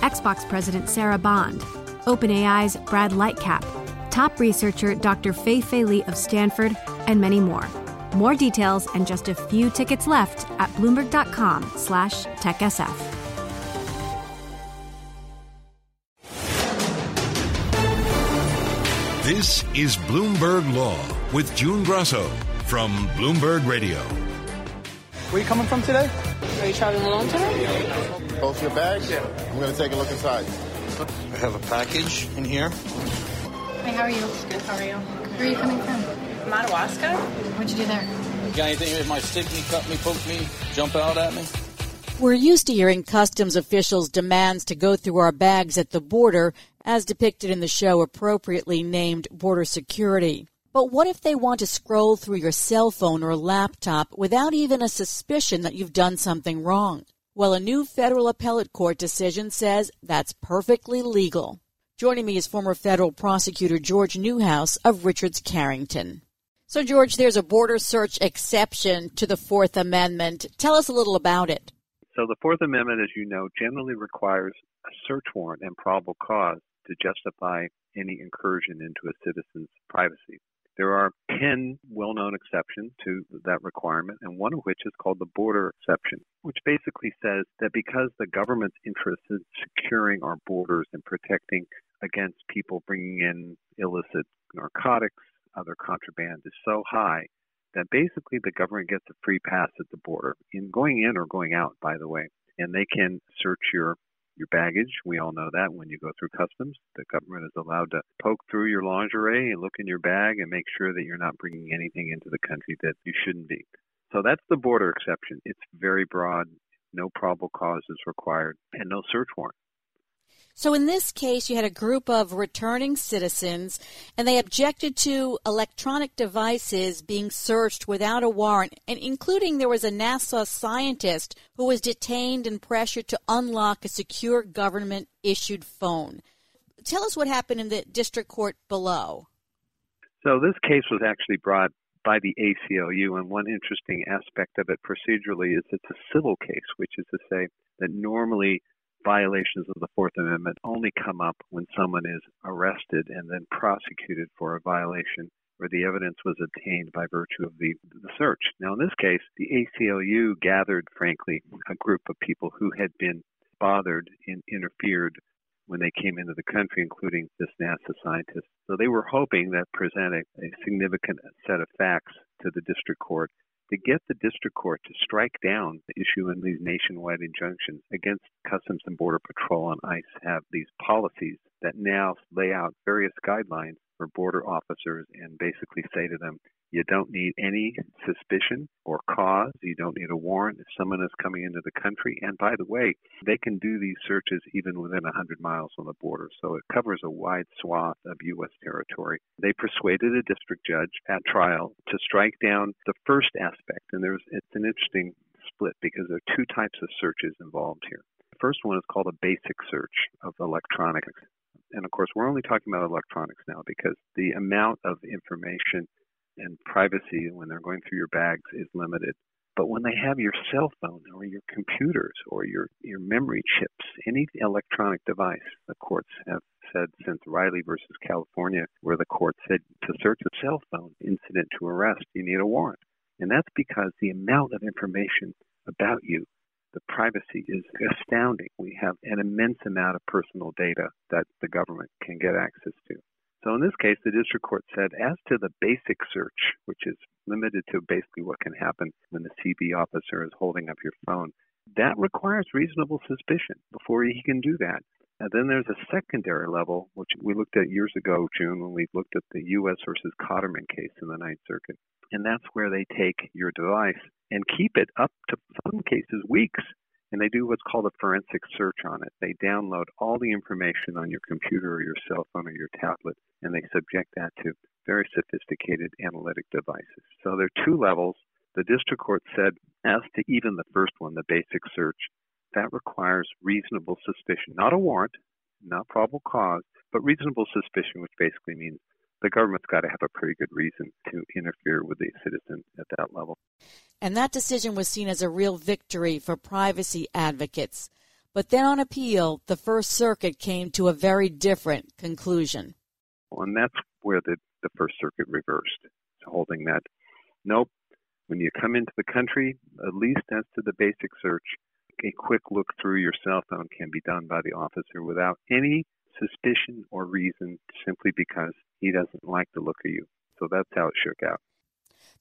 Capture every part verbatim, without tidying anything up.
Xbox President Sarah Bond, OpenAI's Brad Lightcap, top researcher Doctor Fei-Fei Li of Stanford, and many more. More details and just a few tickets left at Bloomberg.com slash TechSF. This is Bloomberg Law with June Grosso from Bloomberg Radio. Where are you coming from today? Are you traveling alone today? Both your bags? Yeah. I'm going to take a look inside. I have a package in here. Hey, how are you? Good, how are you? Where are you coming from? Madawaska. What'd you do there? Got anything that might stick me, cut me, poke me, jump out at me? We're used to hearing customs officials' demands to go through our bags at the border, as depicted in the show appropriately named Border Security. But what if they want to scroll through your cell phone or laptop without even a suspicion that you've done something wrong? Well, a new federal appellate court decision says that's perfectly legal. Joining me is former federal prosecutor George Newhouse of Richards Carrington. So, George, there's a border search exception to the Fourth Amendment. Tell us a little about it. So the Fourth Amendment, as you know, generally requires a search warrant and probable cause to justify any incursion into a citizen's privacy. There are ten well-known exceptions to that requirement, and one of which is called the border exception, which basically says that because the government's interest in securing our borders and protecting against people bringing in illicit narcotics, other contraband is so high that basically the government gets a free pass at the border, in going in or going out, by the way, and they can search your Your baggage. We all know that when you go through customs, the government is allowed to poke through your lingerie and look in your bag and make sure that you're not bringing anything into the country that you shouldn't be. So that's the border exception. It's very broad. No probable cause is required and no search warrant. So in this case, you had a group of returning citizens and they objected to electronic devices being searched without a warrant, and including there was a NASA scientist who was detained and pressured to unlock a secure government-issued phone. Tell us what happened in the district court below. So this case was actually brought by the A C L U, and one interesting aspect of it procedurally is it's a civil case, which is to say that normally violations of the Fourth Amendment only come up when someone is arrested and then prosecuted for a violation where the evidence was obtained by virtue of the, the search. Now, in this case, the A C L U gathered, frankly, a group of people who had been bothered and interfered when they came into the country, including this NASA scientist. So they were hoping that presenting a significant set of facts to the district court to get the district court to strike down the issue in these nationwide injunctions against Customs and Border Patrol and ICE have these policies that now lay out various guidelines for border officers and basically say to them, you don't need any suspicion or cause. You don't need a warrant if someone is coming into the country. And by the way, they can do these searches even within one hundred miles on the border. So it covers a wide swath of U S territory. They persuaded a district judge at trial to strike down the first aspect. And there's it's an interesting split because there are two types of searches involved here. The first one is called a basic search of electronics. And of course, we're only talking about electronics now because the amount of information and privacy when they're going through your bags is limited. But when they have your cell phone or your computers or your, your memory chips, any electronic device, the courts have said since Riley versus California, where the court said to search a cell phone incident to arrest, you need a warrant. And that's because the amount of information about you, the privacy is astounding. We have an immense amount of personal data that the government can get access to. So in this case, the district court said, as to the basic search, which is limited to basically what can happen when the C B officer is holding up your phone, that requires reasonable suspicion before he can do that. And then there's a secondary level, which we looked at years ago, June, when we looked at the U S versus Cotterman case in the Ninth Circuit. And that's where they take your device and keep it up to, some cases, weeks. and they do what's called a forensic search on it. They download all the information on your computer or your cell phone or your tablet, and they subject that to very sophisticated analytic devices. So there are two levels. The district court said, as to even the first one, the basic search, that requires reasonable suspicion, not a warrant, not probable cause, but reasonable suspicion, which basically means the government's got to have a pretty good reason to interfere with the citizen at that level. And that decision was seen as a real victory for privacy advocates. But then on appeal, the First Circuit came to a very different conclusion. Well, and that's where the, the First Circuit reversed, holding that, nope, when you come into the country, at least as to the basic search, a quick look through your cell phone can be done by the officer without any suspicion or reason, simply because he doesn't like the look of you. So that's how it shook out.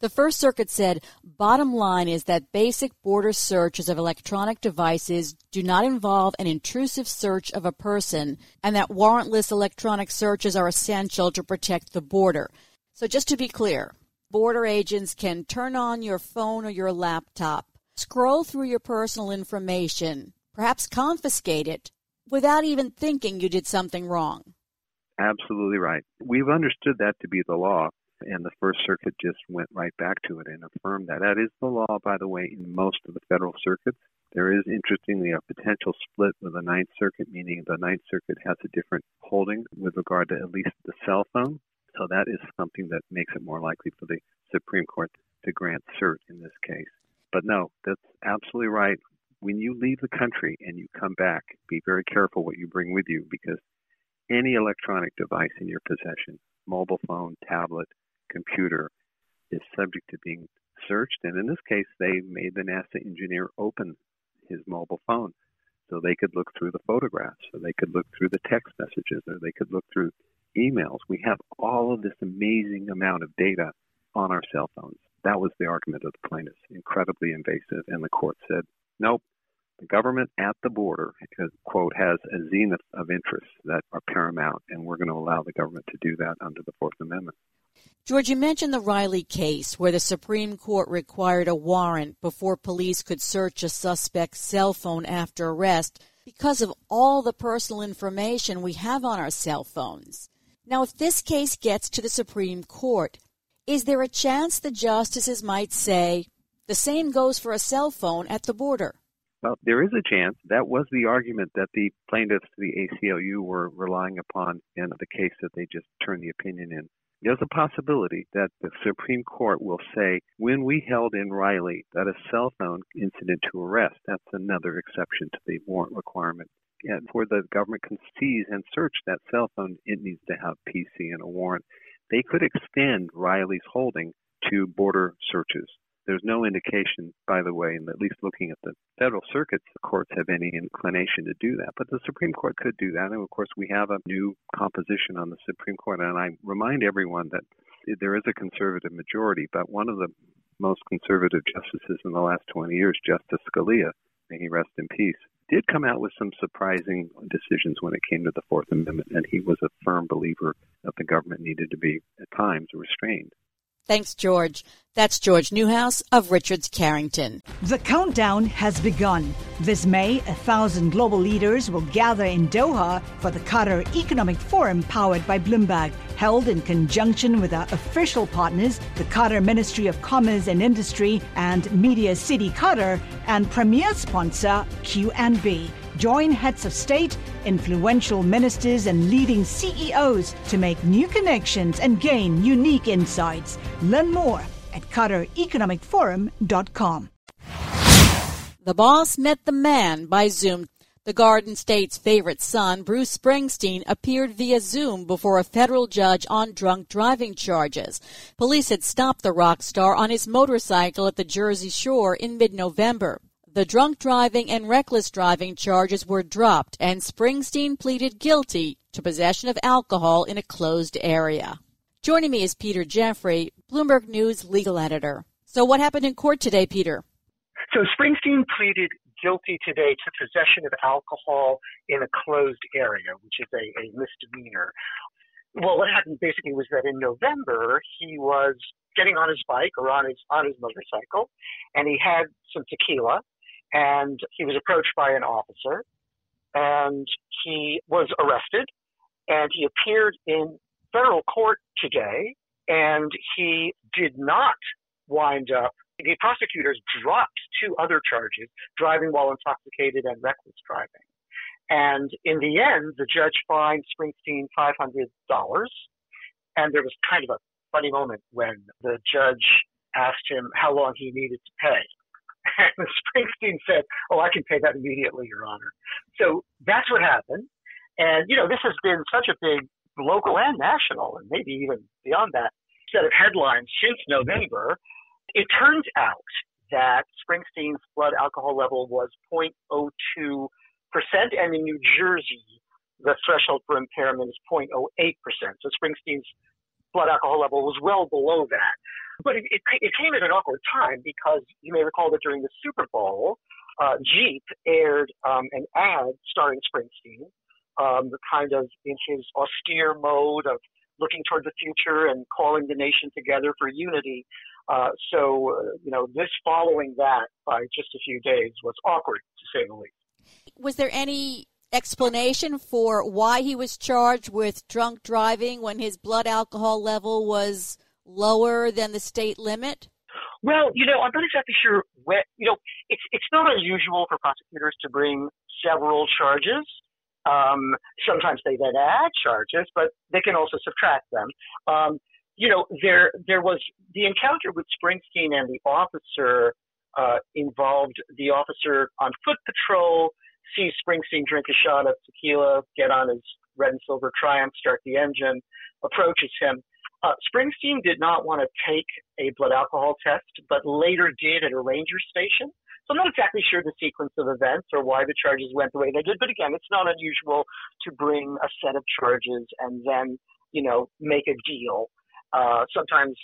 The First Circuit said, bottom line is that basic border searches of electronic devices do not involve an intrusive search of a person, and that warrantless electronic searches are essential to protect the border. So just to be clear, border agents can turn on your phone or your laptop, scroll through your personal information, perhaps confiscate it, without even thinking you did something wrong. Absolutely right. We've understood that to be the law, and the First Circuit just went right back to it and affirmed that. That is the law, by the way, in most of the federal circuits. There is, interestingly, a potential split with the Ninth Circuit, meaning the Ninth Circuit has a different holding with regard to at least the cell phone. So that is something that makes it more likely for the Supreme Court to grant cert in this case. But no, that's absolutely right. When you leave the country and you come back, be very careful what you bring with you, because any electronic device in your possession, mobile phone, tablet, computer, is subject to being searched. And in this case, they made the NASA engineer open his mobile phone so they could look through the photographs, so they could look through the text messages, or they could look through emails. We have all of this amazing amount of data on our cell phones. That was the argument of the plaintiffs, incredibly invasive. And the court said, nope. The government at the border, quote, has a zenith of interests that are paramount, and we're going to allow the government to do that under the Fourth Amendment. George, you mentioned the Riley case where the Supreme Court required a warrant before police could search a suspect's cell phone after arrest because of all the personal information we have on our cell phones. Now, if this case gets to the Supreme Court, is there a chance the justices might say the same goes for a cell phone at the border? Well, there is a chance. That was the argument that the plaintiffs, the A C L U, were relying upon in the case that they just turned the opinion in. There's a possibility that the Supreme Court will say, when we held in Riley that a cell phone incident to arrest, that's another exception to the warrant requirement. And where the government can seize and search that cell phone, it needs to have P C and a warrant. They could extend Riley's holding to border searches. There's no indication, by the way, and at least looking at the federal circuits, the courts have any inclination to do that. But the Supreme Court could do that. And, of course, we have a new composition on the Supreme Court. And I remind everyone that there is a conservative majority, but one of the most conservative justices in the last twenty years, Justice Scalia, may he rest in peace, did come out with some surprising decisions when it came to the Fourth Amendment. And he was a firm believer that the government needed to be, at times, restrained. Thanks, George. That's George Newhouse of Richards Carrington. The countdown has begun. This May, a thousand global leaders will gather in Doha for the Qatar Economic Forum powered by Bloomberg, held in conjunction with our official partners, the Qatar Ministry of Commerce and Industry and Media City Qatar, and premier sponsor Q N B. Join heads of state, influential ministers, and leading C E Os to make new connections and gain unique insights. Learn more at Qatar Economic Forum dot com. The Boss Met the Man by Zoom. The Garden State's favorite son, Bruce Springsteen, appeared via Zoom before a federal judge on drunk driving charges. Police had stopped the rock star on his motorcycle at the Jersey Shore in mid-November. The drunk driving and reckless driving charges were dropped, and Springsteen pleaded guilty to possession of alcohol in a closed area. Joining me is Peter Jeffrey, Bloomberg News legal editor. So what happened in court today, Peter? So Springsteen pleaded guilty today to possession of alcohol in a closed area, which is a, a misdemeanor. Well, what happened basically was that in November, he was getting on his bike or on his on his motorcycle, and he had some tequila. and he was approached by an officer, and he was arrested, and he appeared in federal court today, and he did not wind up. The prosecutors dropped two other charges, driving while intoxicated and reckless driving. And in the end, the judge fined Springsteen five hundred dollars. And there was kind of a funny moment when the judge asked him how long he needed to pay. And Springsteen said, oh, I can pay that immediately, Your Honor. So that's what happened. And, you know, this has been such a big local and national, and maybe even beyond that, set of headlines since November. It turns out that Springsteen's blood alcohol level was zero point zero two percent, and in New Jersey, the threshold for impairment is zero point zero eight percent. So Springsteen's blood alcohol level was well below that. But it, it, it came at an awkward time because you may recall that during the Super Bowl, uh, Jeep aired um, an ad starring Springsteen, um, kind of in his austere mode of looking toward the future and calling the nation together for unity. Uh, so, uh, you know, this following that by just a few days was awkward, to say the least. Was there any explanation for why he was charged with drunk driving when his blood alcohol level was lower than the state limit? Well, you know, I'm not exactly sure. Where, you know, it's it's not unusual for prosecutors to bring several charges. Um, sometimes they then add charges, but they can also subtract them. Um, you know, there there was the encounter with Springsteen and the officer uh, involved. The officer on foot patrol sees Springsteen drink a shot of tequila, get on his red and silver Triumph, start the engine, approaches him. Uh, Springsteen did not want to take a blood alcohol test, but later did at a ranger station. So I'm not exactly sure the sequence of events or why the charges went the way they did. But again, it's not unusual to bring a set of charges and then, you know, make a deal. Uh, sometimes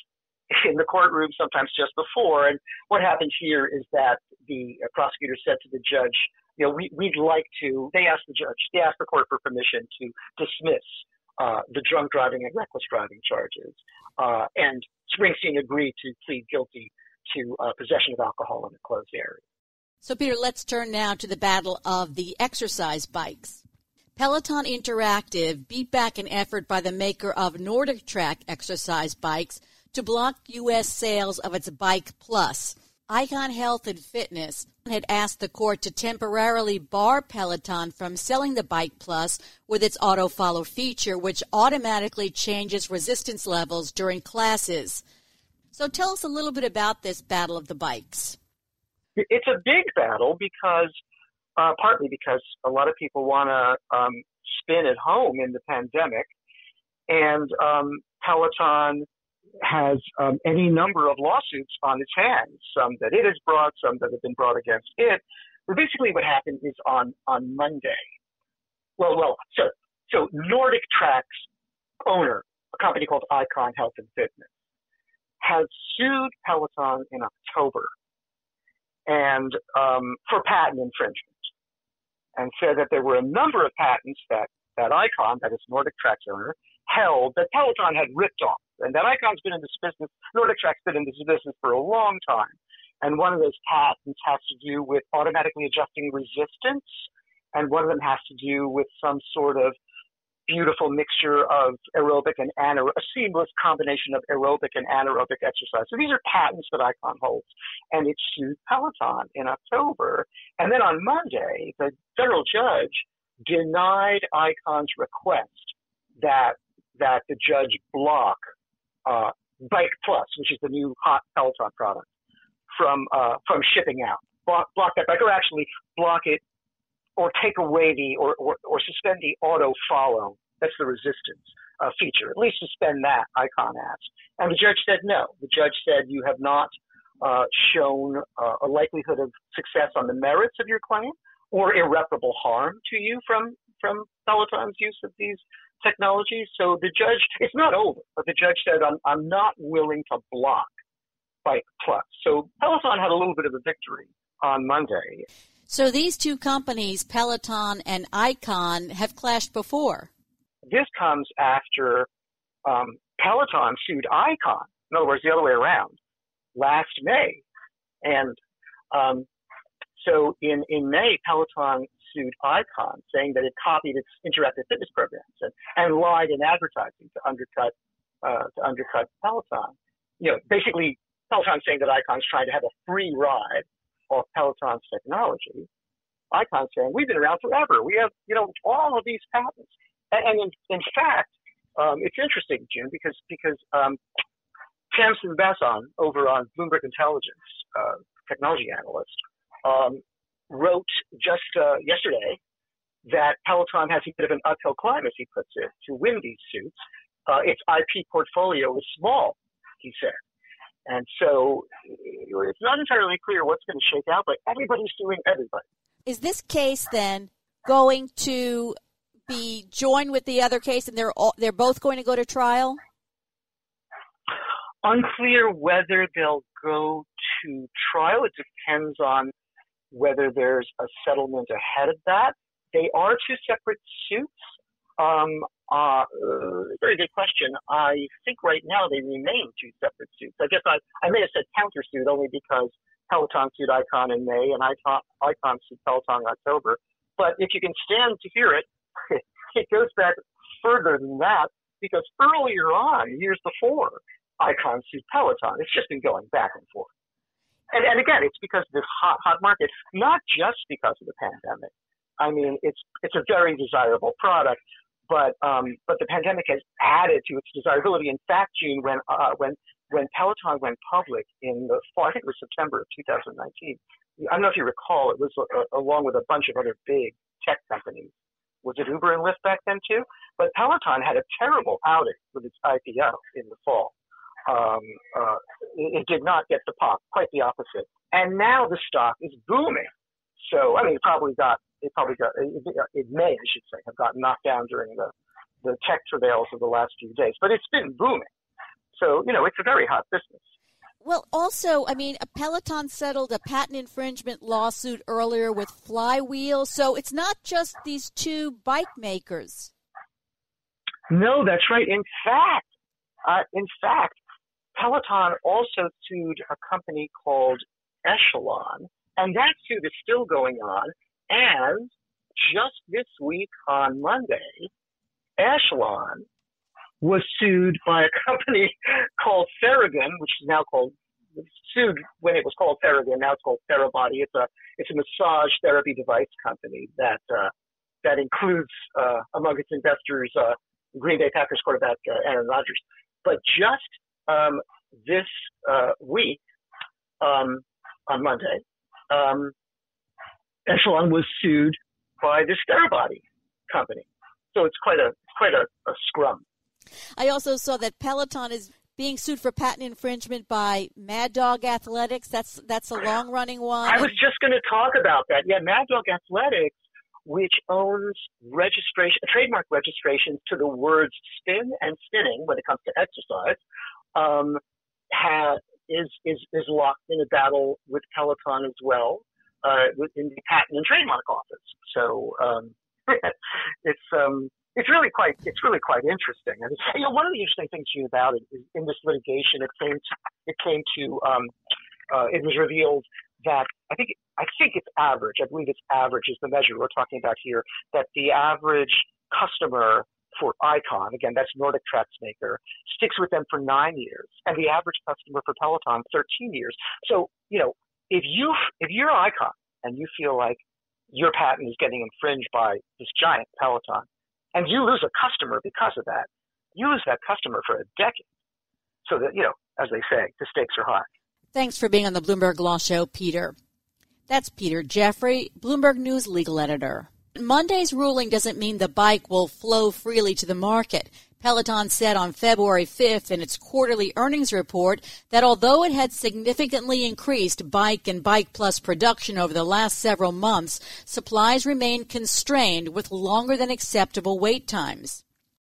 in the courtroom, sometimes just before. And what happened here is that the prosecutor said to the judge, you know, we, we'd like to, they asked the judge, they asked the court for permission to dismiss uh, the drunk driving and reckless driving charges. Uh, and Springsteen agreed to plead guilty to uh, possession of alcohol in a closed area. So, Peter, let's turn now to the battle of the exercise bikes. Peloton Interactive beat back an effort by the maker of Nordic Track exercise bikes to block U S sales of its Bike Plus. Icon Health and Fitness had asked the court to temporarily bar Peloton from selling the Bike Plus with its auto-follow feature, which automatically changes resistance levels during classes. So tell us a little bit about this battle of the bikes. It's a big battle because, uh, partly because a lot of people want to um, spin at home in the pandemic, and um, Peloton has um, any number of lawsuits on its hands, some that it has brought, some that have been brought against it. But basically what happened is on, on Monday, well, well, so, so Nordic Track's owner, a company called Icon Health and Fitness, has sued Peloton in October and um, for patent infringement, and said that there were a number of patents that, that Icon, that is Nordic Track's owner, held that Peloton had ripped off, and that Icon's been in this business, Nordic Track's been in this business for a long time, and one of those patents has to do with automatically adjusting resistance, and one of them has to do with some sort of beautiful mixture of aerobic and anaerobic, a seamless combination of aerobic and anaerobic exercise. So these are patents that Icon holds, and it sued Peloton in October. And then on Monday, the federal judge denied Icon's request that that the judge block uh, Bike Plus, which is the new hot Peloton product, from uh, from shipping out. Block, block that bike, or actually block it, or take away the, or, or, or suspend the auto-follow, that's the resistance uh, feature, at least suspend that, Icon asked. And the judge said no. The judge said you have not uh, shown uh, a likelihood of success on the merits of your claim or irreparable harm to you from, from Peloton's use of these technologies. So the judge, it's not over, but the judge said, I'm, I'm not willing to block Bike Plus. So Peloton had a little bit of a victory on Monday. So these two companies, Peloton and Icon, have clashed before. This comes after um, Peloton sued Icon, in other words, the other way around, last May. And um, So in, in May, Peloton sued Icon, saying that it copied its interactive fitness programs and, and lied in advertising to undercut uh, to undercut Peloton. You know, basically, Peloton's saying that Icon's trying to have a free ride off Peloton's technology. Icon's saying, we've been around forever. We have, you know, all of these patents. And, and in, in fact, um, it's interesting, June, because because um, Tamsin Basson over on Bloomberg Intelligence, uh, technology analyst, um, wrote just uh, yesterday that Peloton has a bit of an uphill climb, as he puts it, to win these suits. Uh, its I P portfolio is small, he said. And so it's not entirely clear what's going to shake out, but everybody's suing everybody. Is this case then going to be joined with the other case, and they're all, they're both going to go to trial? Unclear whether they'll go to trial. It depends on whether there's a settlement ahead of that. They are two separate suits. Um, uh, very good question. I think right now they remain two separate suits. I guess I, I may have said countersuit only because Peloton sued Icon in May and Icon, Icon sued Peloton in October. But if you can stand to hear it, it goes back further than that, because earlier on, years before, Icon sued Peloton. It's just been going back and forth. And, and again, it's because of this hot, hot market, not just because of the pandemic. I mean, it's it's a very desirable product, but um, but the pandemic has added to its desirability. In fact, June, when uh, when when Peloton went public in the fall, I think it was September of two thousand nineteen. I don't know if you recall, it was uh, along with a bunch of other big tech companies. Was it Uber and Lyft back then too? But Peloton had a terrible outing with its I P O in the fall. Um, uh, it, it did not get the pop, quite the opposite. And now the stock is booming. So I mean, it probably got. It probably got, it may, I should say, have gotten knocked down during the, the tech travails of the last few days. But it's been booming. So, you know, it's a very hot business. Well, also, I mean, Peloton settled a patent infringement lawsuit earlier with Flywheel. So it's not just these two bike makers. No, that's right. In fact, uh, in fact, Peloton also sued a company called Echelon. And that suit is still going on. And just this week on Monday, Echelon was sued by a company called Theragun, which is now called sued when it was called Theragun. Now it's called Therabody. It's a it's a massage therapy device company that uh, that includes uh, among its investors uh, Green Bay Packers quarterback uh, Aaron Rodgers. But just um, this uh, week um, on Monday. Um, Echelon was sued by this Therabody company. So it's quite a quite a, a scrum. I also saw that Peloton is being sued for patent infringement by Mad Dog Athletics. That's that's a long-running one. I was just going to talk about that. Yeah, Mad Dog Athletics, which owns registration, trademark registration to the words spin and spinning when it comes to exercise, um, has, is, is, is locked in a battle with Peloton as well. Uh, in the Patent and Trademark Office, so um, it's um, it's really quite it's really quite interesting. And you know, one of the interesting things to you about it is in this litigation, it came to, it came to um, uh, it was revealed that I think I think it's average. I believe it's average is the measure we're talking about here. That the average customer for Icon, again, that's Nordic Tracks maker, sticks with them for nine years, and the average customer for Peloton thirteen years. So you know. If you if you're Icon and you feel like your patent is getting infringed by this giant Peloton, and you lose a customer because of that, you lose that customer for a decade. So that, you know, as they say, the stakes are high. Thanks for being on the Bloomberg Law Show, Peter. That's Peter Jeffrey, Bloomberg News legal editor. Monday's ruling doesn't mean the bike will flow freely to the market. Peloton said on February fifth in its quarterly earnings report that although it had significantly increased bike and bike plus production over the last several months, supplies remained constrained with longer than acceptable wait times.